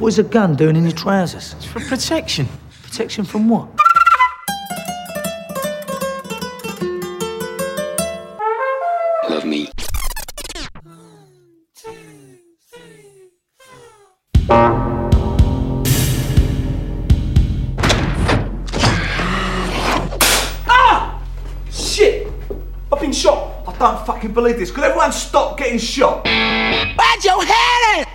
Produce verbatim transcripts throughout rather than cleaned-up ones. What is a gun doing in your trousers? It's for protection. Protection from what? Love me. Ah! Shit! I've been shot. I don't fucking believe this. Could everyone stop getting shot? Where's your head at?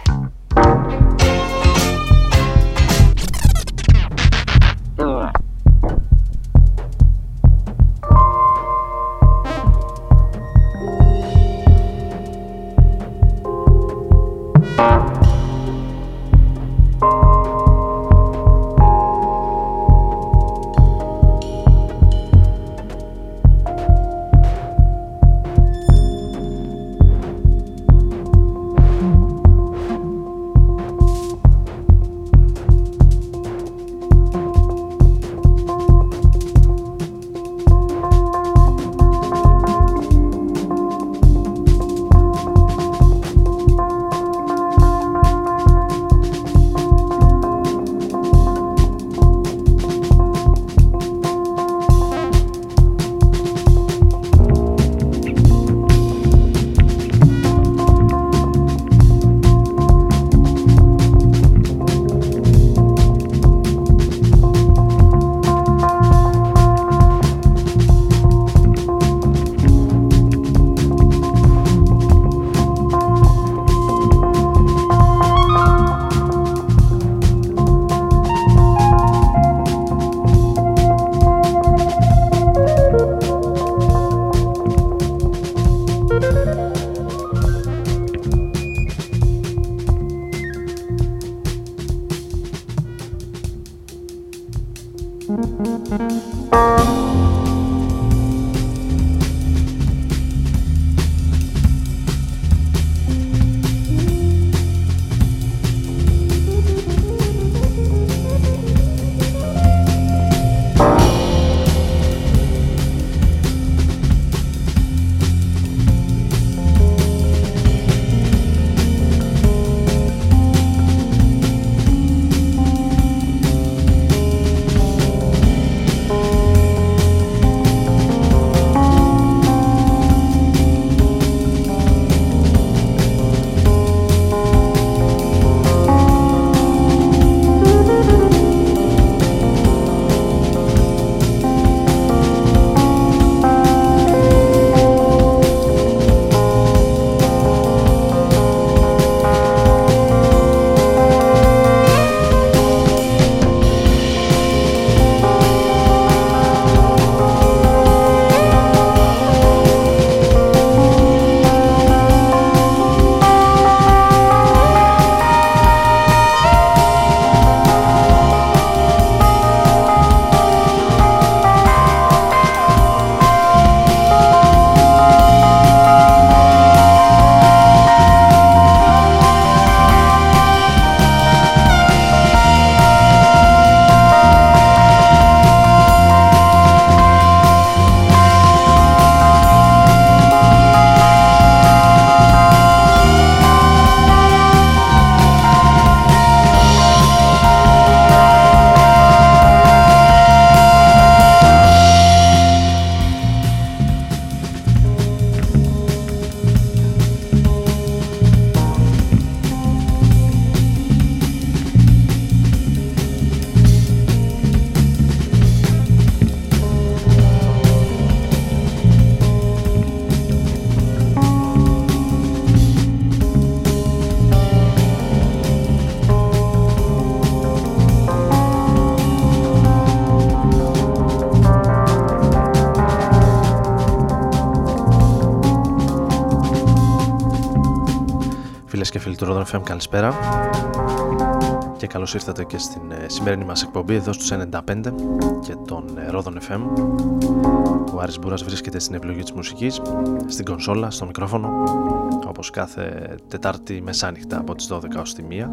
Rodon εφ εμ, καλησπέρα και καλώς ήρθατε και στην σημερινή μας εκπομπή εδώ στους ενενήντα πέντε και τον Rodon εφ εμ. Ο Άρης Μπούρας βρίσκεται στην επιλογή της μουσικής, στην κονσόλα, στο μικρόφωνο, όπως κάθε Τετάρτη μεσάνυχτα από τις δώδεκα ως τη μία.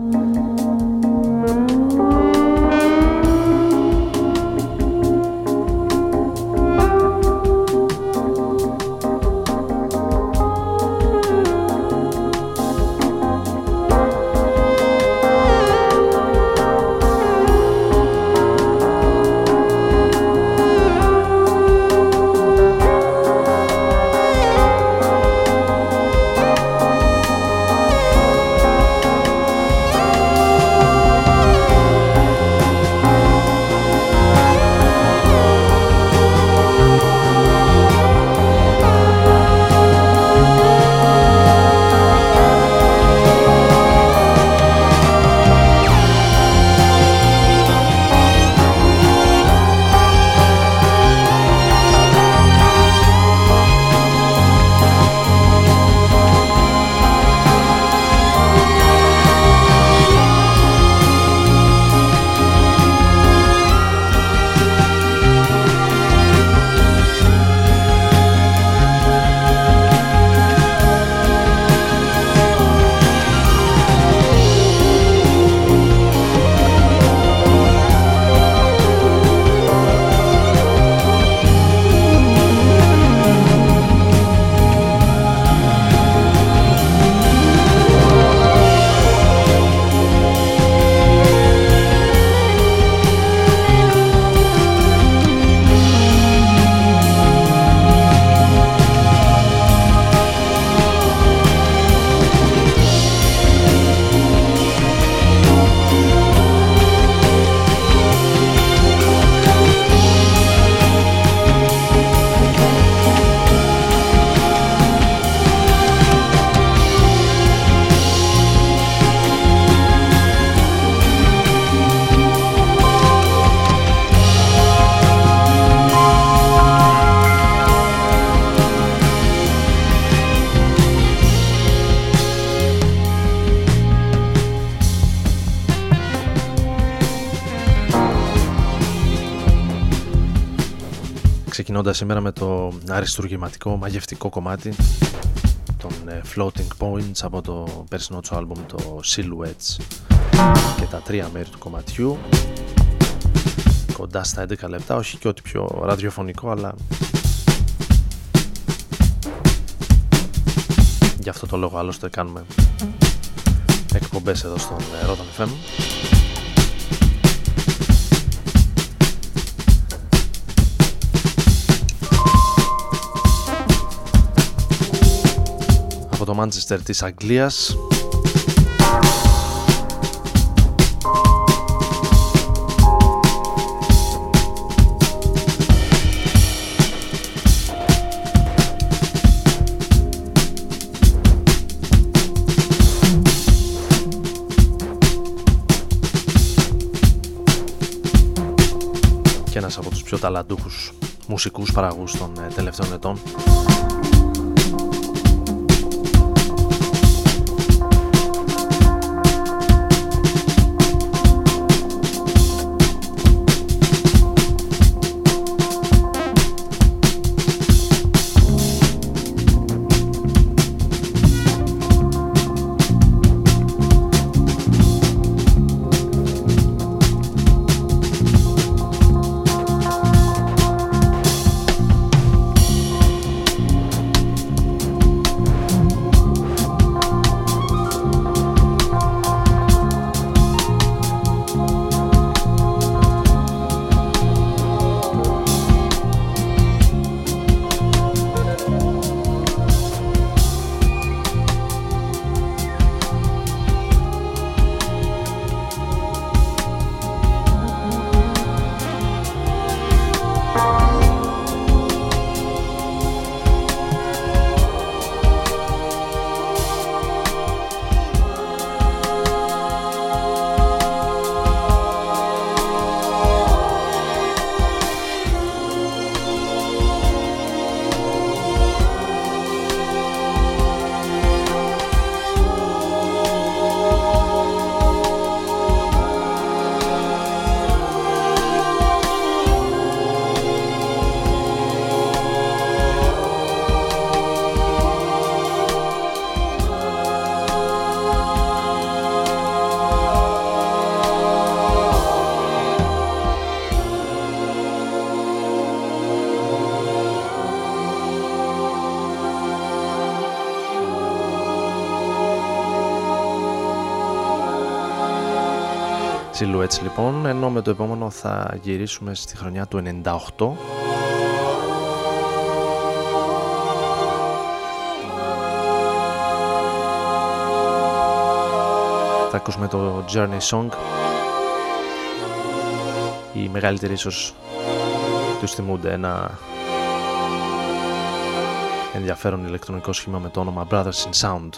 ξεκινώντας σήμερα με το αριστουργηματικό, μαγευτικό κομμάτι των Floating Points από το περσινό του άλμπουμ, το Silhouettes, και τα τρία μέρη του κομματιού κοντά στα έντεκα λεπτά, όχι και ό,τι πιο ραδιοφωνικό, αλλά γι' αυτό το λόγο άλλωστε κάνουμε εκπομπές εδώ στον Rodon εφ εμ. Από το Manchester της Αγγλίας, και ένας από τους πιο ταλαντούχους μουσικούς παραγούς των τελευταίων ετών. Silhouettes λοιπόν, ενώ με το επόμενο θα γυρίσουμε στη χρονιά του ενενήντα οκτώ, θα ακούσουμε το Journey Song, οι μεγαλύτεροι ίσως τους θυμούνται ένα ενδιαφέρον ηλεκτρονικό σχήμα με το όνομα Brothers in Sound.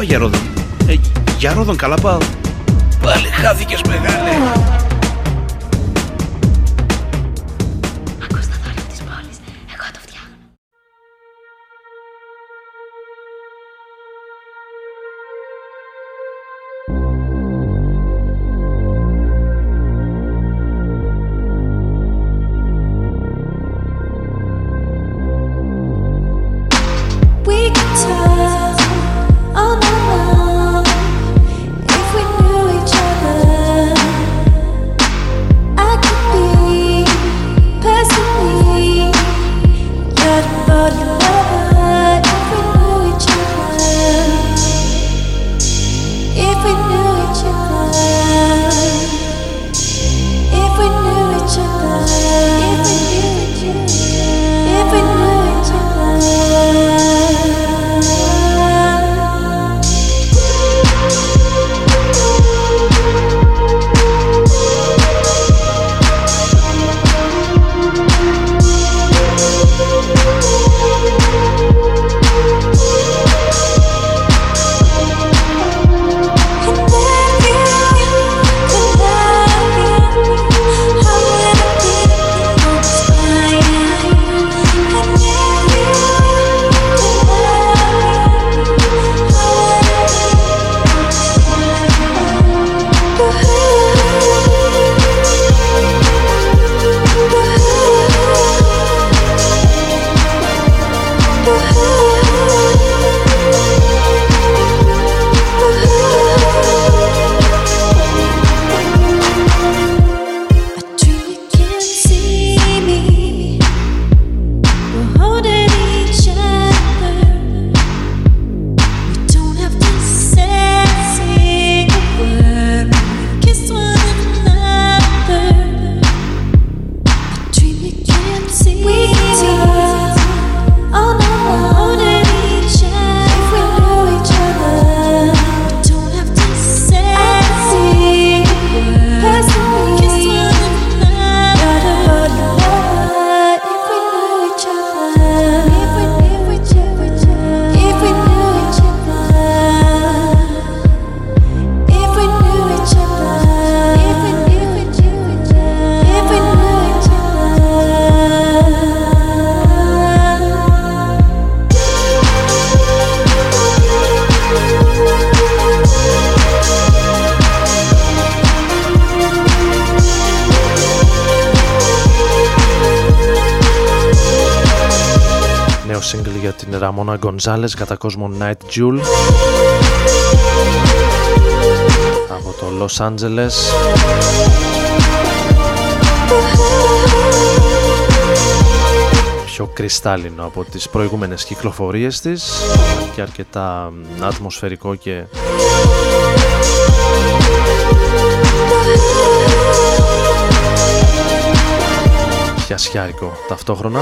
πάω για Ρόδον. Ε, για Ρόδον καλά πάω. Πάλι χάθηκες μεγάλη. Ραμόνα Γκονζάλες, κατά κόσμο Night Jewel από το Los Angeles. Πιο κρυστάλλινο από τις προηγούμενες κυκλοφορίες της και αρκετά ατμοσφαιρικό και πιασιάρικο ταυτόχρονα.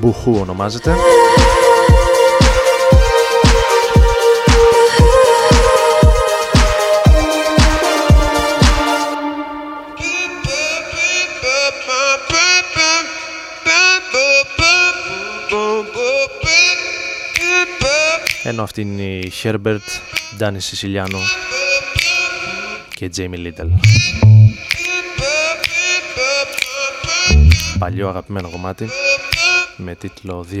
Μπουχού ονομάζεται. Ενώ αυτή είναι η Herbert, Ντάνι Σισιλιάνο και Τζέιμι Λίτλ. Παλιό αγαπημένο κομμάτι με τίτλο The Audience.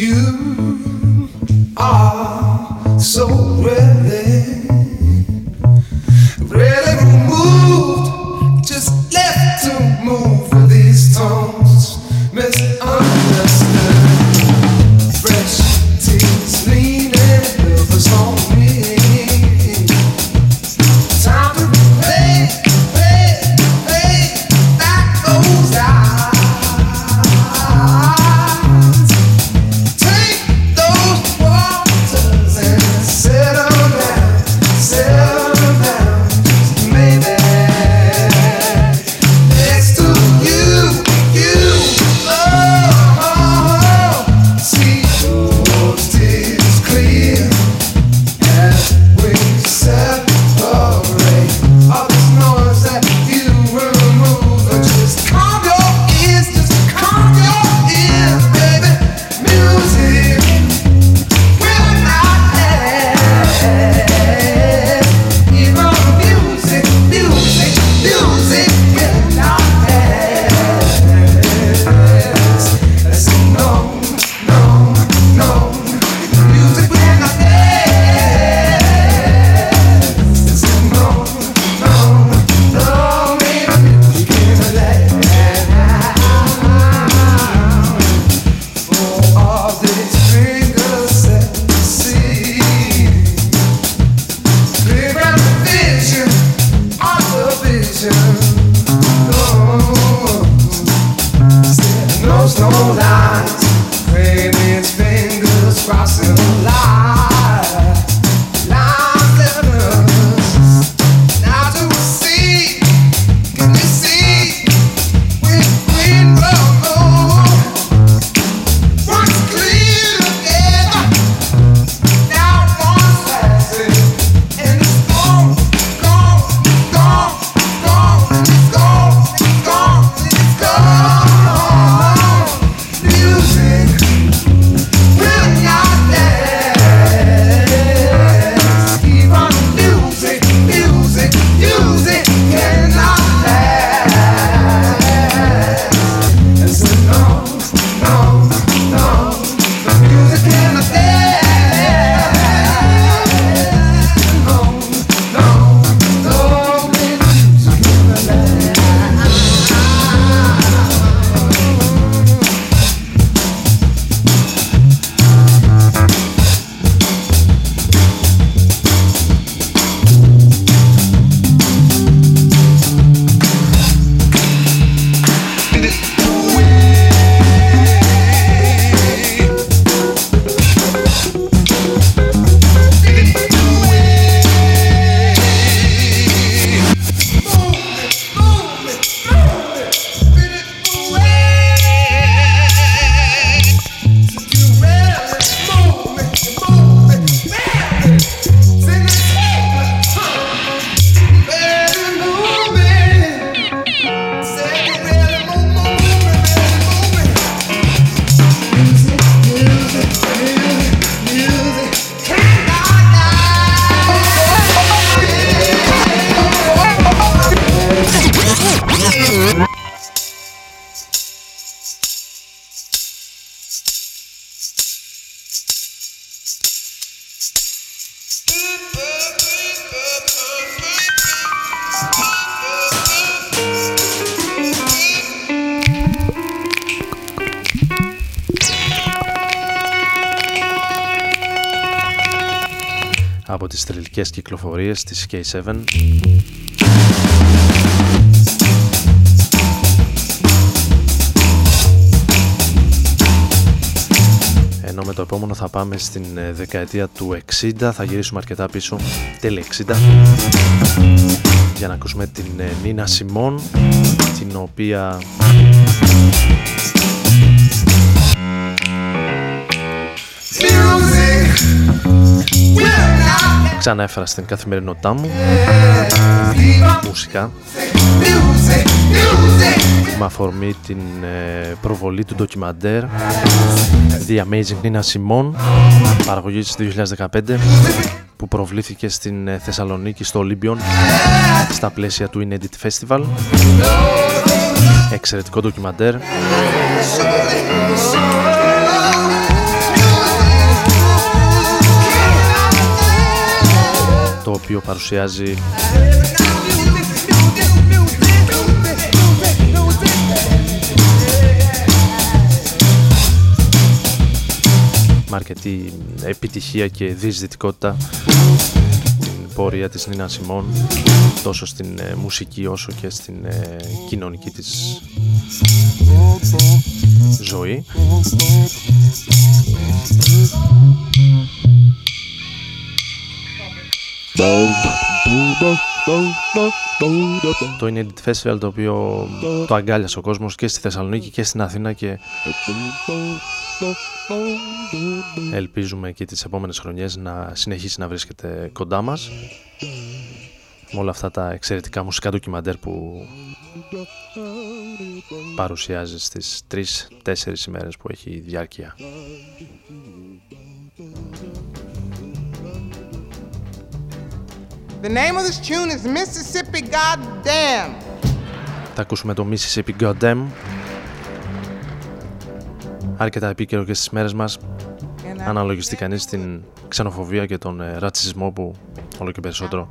You are so really, really removed, just left to move for these tones, misunderstood. Fresh tears lean. Song That goes out. Take those waters and set up. Από τις θρυλικές κυκλοφορίες της κέι σέβεν. Ενώ με το επόμενο θα πάμε στην δεκαετία του εξήντα, θα γυρίσουμε αρκετά πίσω, τέλη εξήντα, για να ακούσουμε την Νίνα Σιμών, την οποία ξανά έφερα στην καθημερινότητά μου, μουσικά, με αφορμή την προβολή του ντοκιμαντέρ The Amazing Nina Simone, παραγωγής δύο χιλιάδες δεκαπέντε, που προβλήθηκε στην Θεσσαλονίκη, στο Ολύμπιον, στα πλαίσια του InEdit Festival. Εξαιρετικό ντοκιμαντέρ. Το οποίο παρουσιάζει με αρκετή επιτυχία και διεισδυτικότητα την πορεία της Νίνα Σιμών, τόσο στην μουσική όσο και στην κοινωνική της ζωή. Το InEdit Festival, το οποίο το αγκάλιασε ο κόσμος και στη Θεσσαλονίκη και στην Αθήνα, και ελπίζουμε και τις επόμενες χρονιές να συνεχίσει να βρίσκεται κοντά μας με όλα αυτά τα εξαιρετικά μουσικά ντοκιμαντέρ που παρουσιάζει στις τρεις τέσσερις ημέρες που έχει διάρκεια. The name of this tune is Mississippi Goddamn. Θα ακούσουμε το Mississippi Goddamn. Αρκετά επίκαιρο και στις μέρες μας. Αναλογιστεί κανείς την ξενοφοβία και τον ε, ρατσισμό που όλο και περισσότερο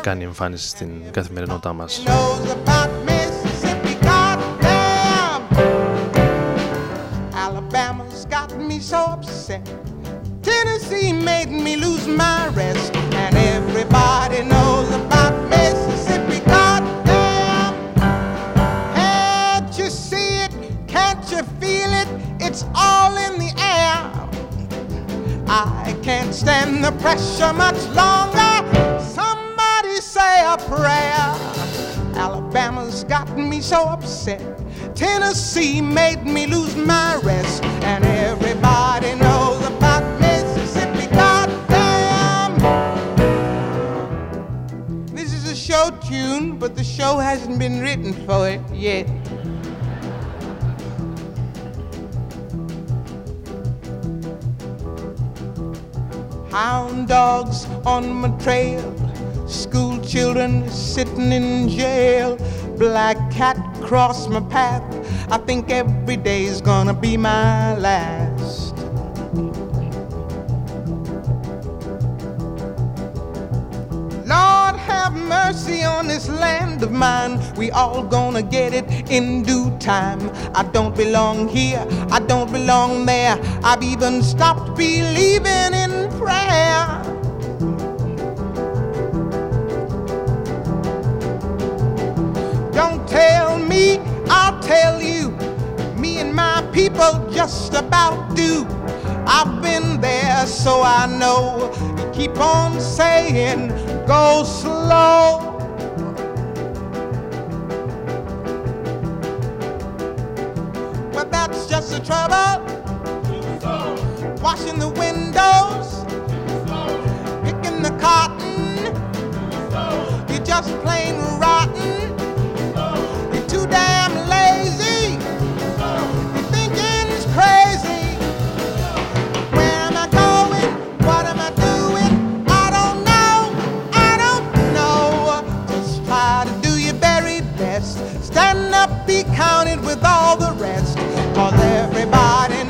κάνει εμφάνιση στην καθημερινότητά μας. Alabama's got me so upset. Tennessee made me lose my rest, and everybody knows about Mississippi. Goddamn, can't you see it? Can't you feel it? It's all in the air. I can't stand the pressure much longer. Somebody say a prayer. Alabama's got me so upset. Tennessee made me lose my rest, and everybody knows about Mississippi. Goddamn! This is a show tune, but the show hasn't been written for it yet. Hound dogs on my trail, school children sitting in jail, black cat cross my path. I think every day's gonna be my last. Lord have mercy on this land of mine. We all gonna get it in due time. I don't belong here, I don't belong there. I've even stopped believing in prayer. Don't tell me, I'll tell you. Me and my people just about do. I've been there, so I know. You keep on saying, go slow. But that's just the trouble. Washing the windows, picking the cotton, you're just plain rotten. Damn lazy, you thinking's crazy. Where am I going? What am I doing? I don't know, I don't know. Just try to do your very best. Stand up, be counted with all the rest. 'Cause everybody knows.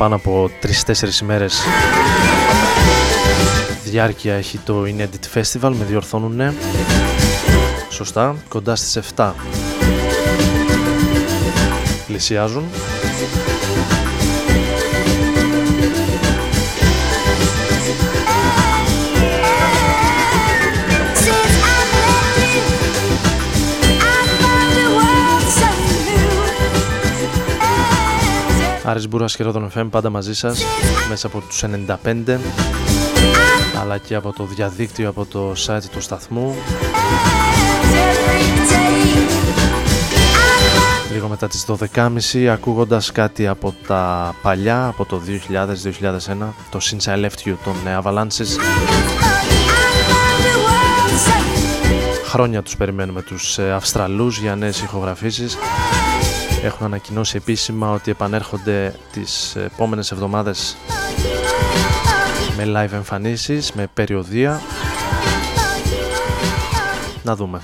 πάνω από τρεις τέσσερις ημέρες διάρκεια έχει το InEdit Festival, με διορθώνουνε, σωστά, κοντά στις επτά πλησιάζουν. Άρης Μπούρας και Rodon εφ εμ πάντα μαζί σας μέσα από τους ενενήντα πέντε, αλλά και από το διαδίκτυο, από το site του σταθμού. Λίγο μετά τις δώδεκα και μισή, ακούγοντας κάτι από τα παλιά, από το δύο χιλιάδες δύο χιλιάδες ένα, το Since I Left You των Avalanches. Χρόνια τους περιμένουμε τους Αυστραλούς για νέες ηχογραφήσεις. Έχουν ανακοινώσει επίσημα ότι επανέρχονται τις επόμενες εβδομάδες με live εμφανίσεις, με περιοδεία. Να δούμε.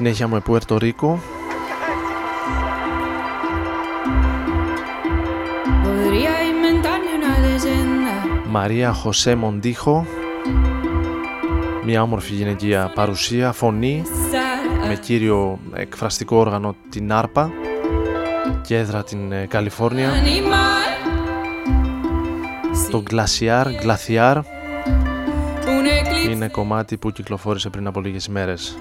Συνέχεια με Puerto Rico. María José Montijo. Μια όμορφη γυναικεία παρουσία, φωνή, με κύριο εκφραστικό όργανο την άρπα και έδρα την Καλιφόρνια. Το Glaciar, Glaciar είναι κομμάτι που κυκλοφόρησε πριν από λίγες μέρες.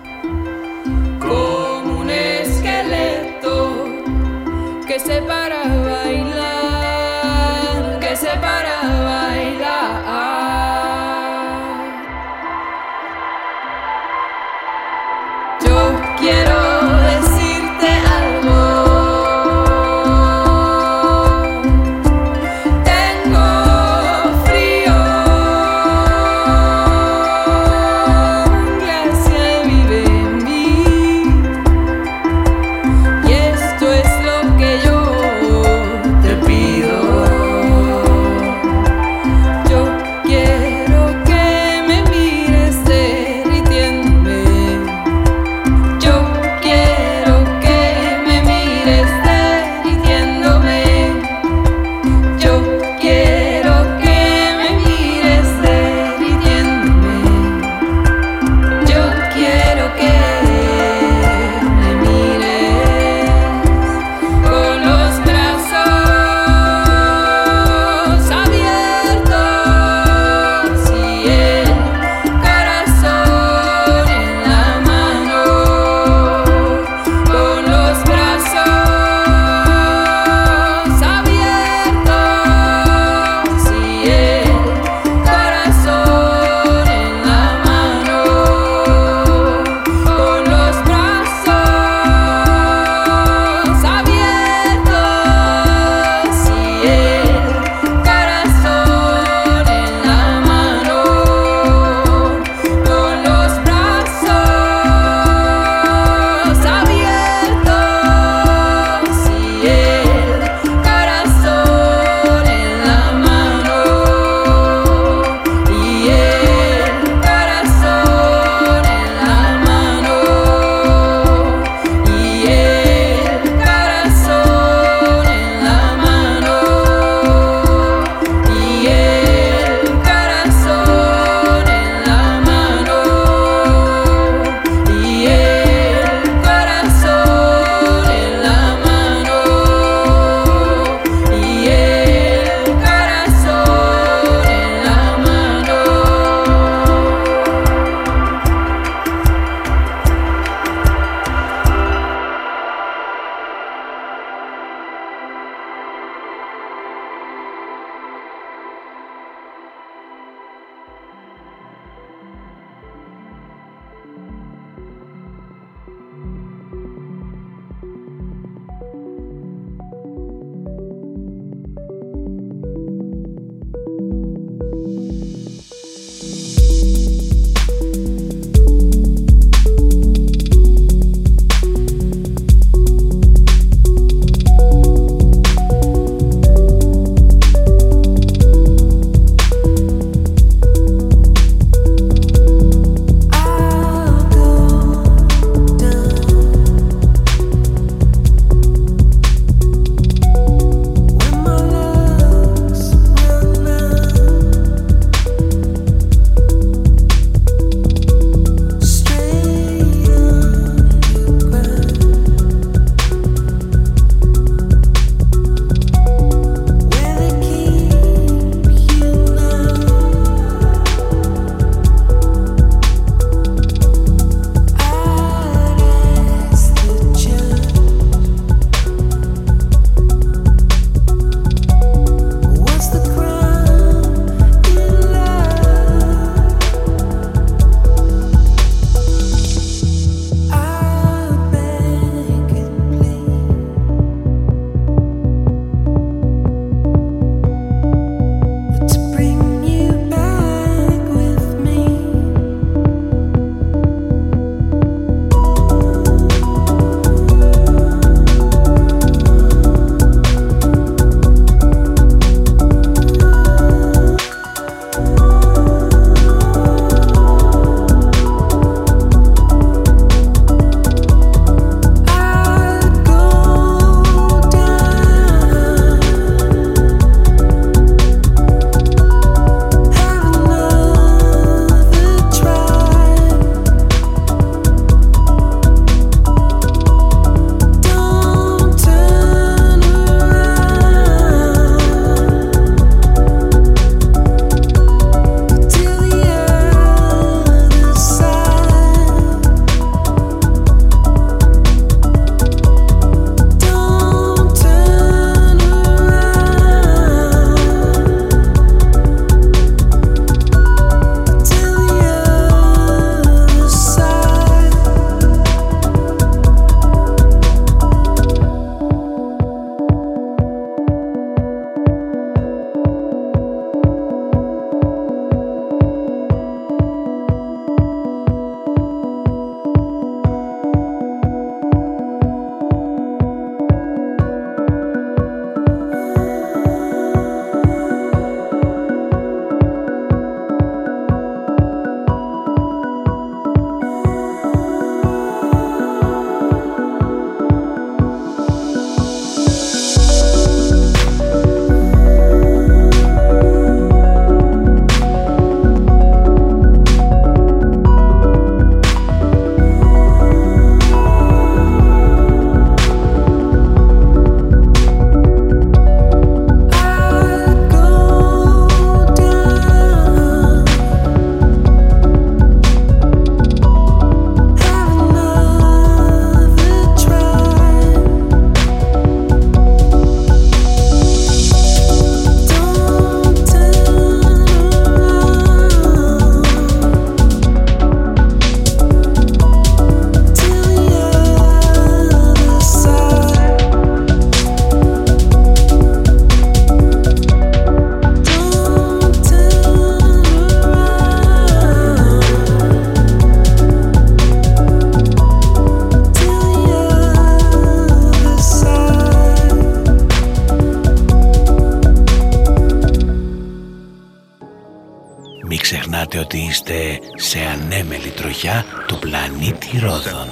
ξεχνάτε ότι είστε σε ανέμελη τροχιά του πλανήτη Ρόδων.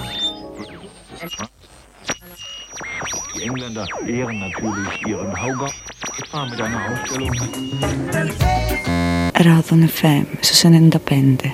Rodon εφ εμ στους ενενήντα πέντε.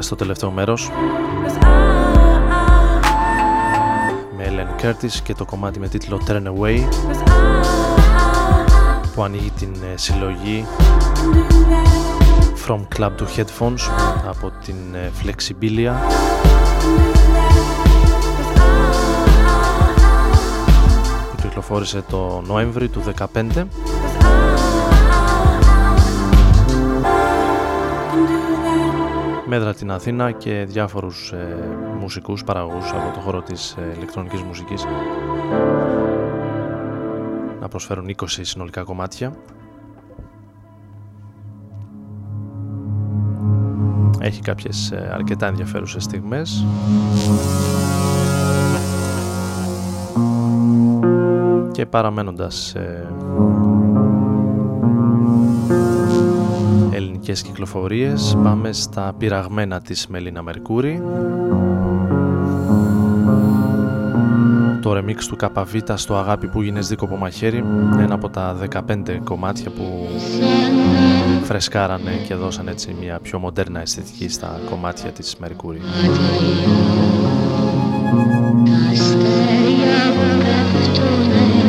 Στο τελευταίο μέρος με Ellen Curtis και το κομμάτι με τίτλο Turn Away που ανοίγει την συλλογή From Club to Headphones από την Flexibilia. Που κυκλοφόρησε το Νοέμβρη του δύο χιλιάδες δεκαπέντε. Έδρα την Αθήνα και διάφορους ε, μουσικούς παραγωγούς από το χώρο της ε, ηλεκτρονικής μουσικής να προσφέρουν είκοσι συνολικά κομμάτια. Έχει κάποιες ε, αρκετά ενδιαφέρουσες στιγμές. και παραμένοντας ε, ελληνικές κυκλοφορίες, πάμε στα πειραγμένα της Μελίνα Μερκούρη, το remix του Kapavita στο Αγάπη που γίνες δίκοπο μαχαίρι, ένα από τα δεκαπέντε κομμάτια που φρεσκάρανε και δώσαν έτσι μια πιο μοντέρνα αισθητική στα κομμάτια της Μερκούρη. Thank you.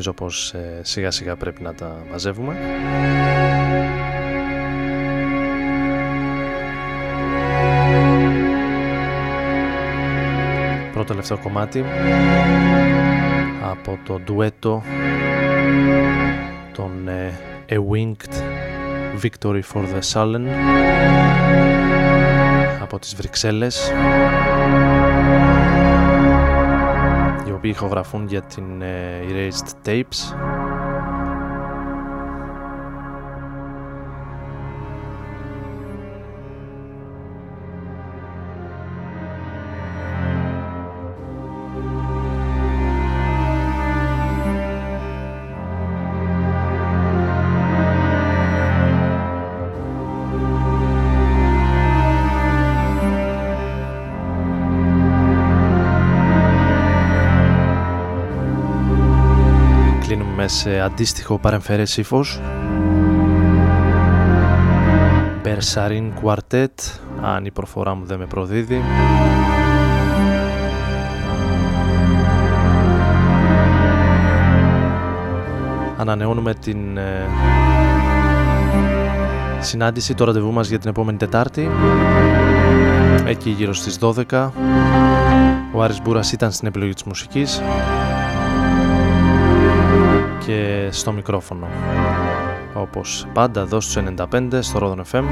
νομίζω πως ε, σιγά σιγά πρέπει να τα μαζεύουμε. Πρώτο τελευταίο κομμάτι από το ντουέτο των ε, A Winged Victory for the Sullen από τις Βρυξέλλες, οι οποίοι ηχογραφούν για την ε, Erased Tapes. Σε αντίστοιχο παρεμφερές ύφος, Berçarin Quartet, αν η προφορά μου δεν με προδίδει, ανανεώνουμε την ε, συνάντηση, το ραντεβού μας για την επόμενη Τετάρτη εκεί γύρω στις δώδεκα. Ο Άρης Μπούρας ήταν στην επιλογή της μουσικής και στο μικρόφωνο, όπως πάντα εδώ στους ενενήντα πέντε στο Rodon εφ εμ.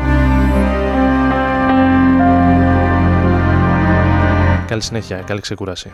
Καλή συνέχεια, καλή ξεκούραση.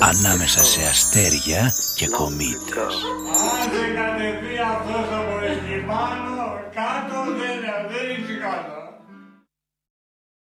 Ανάμεσα σε αστέρια και κομήτες. Αν δεν κατεβεί αυτός ο πάνω, κάτω δεν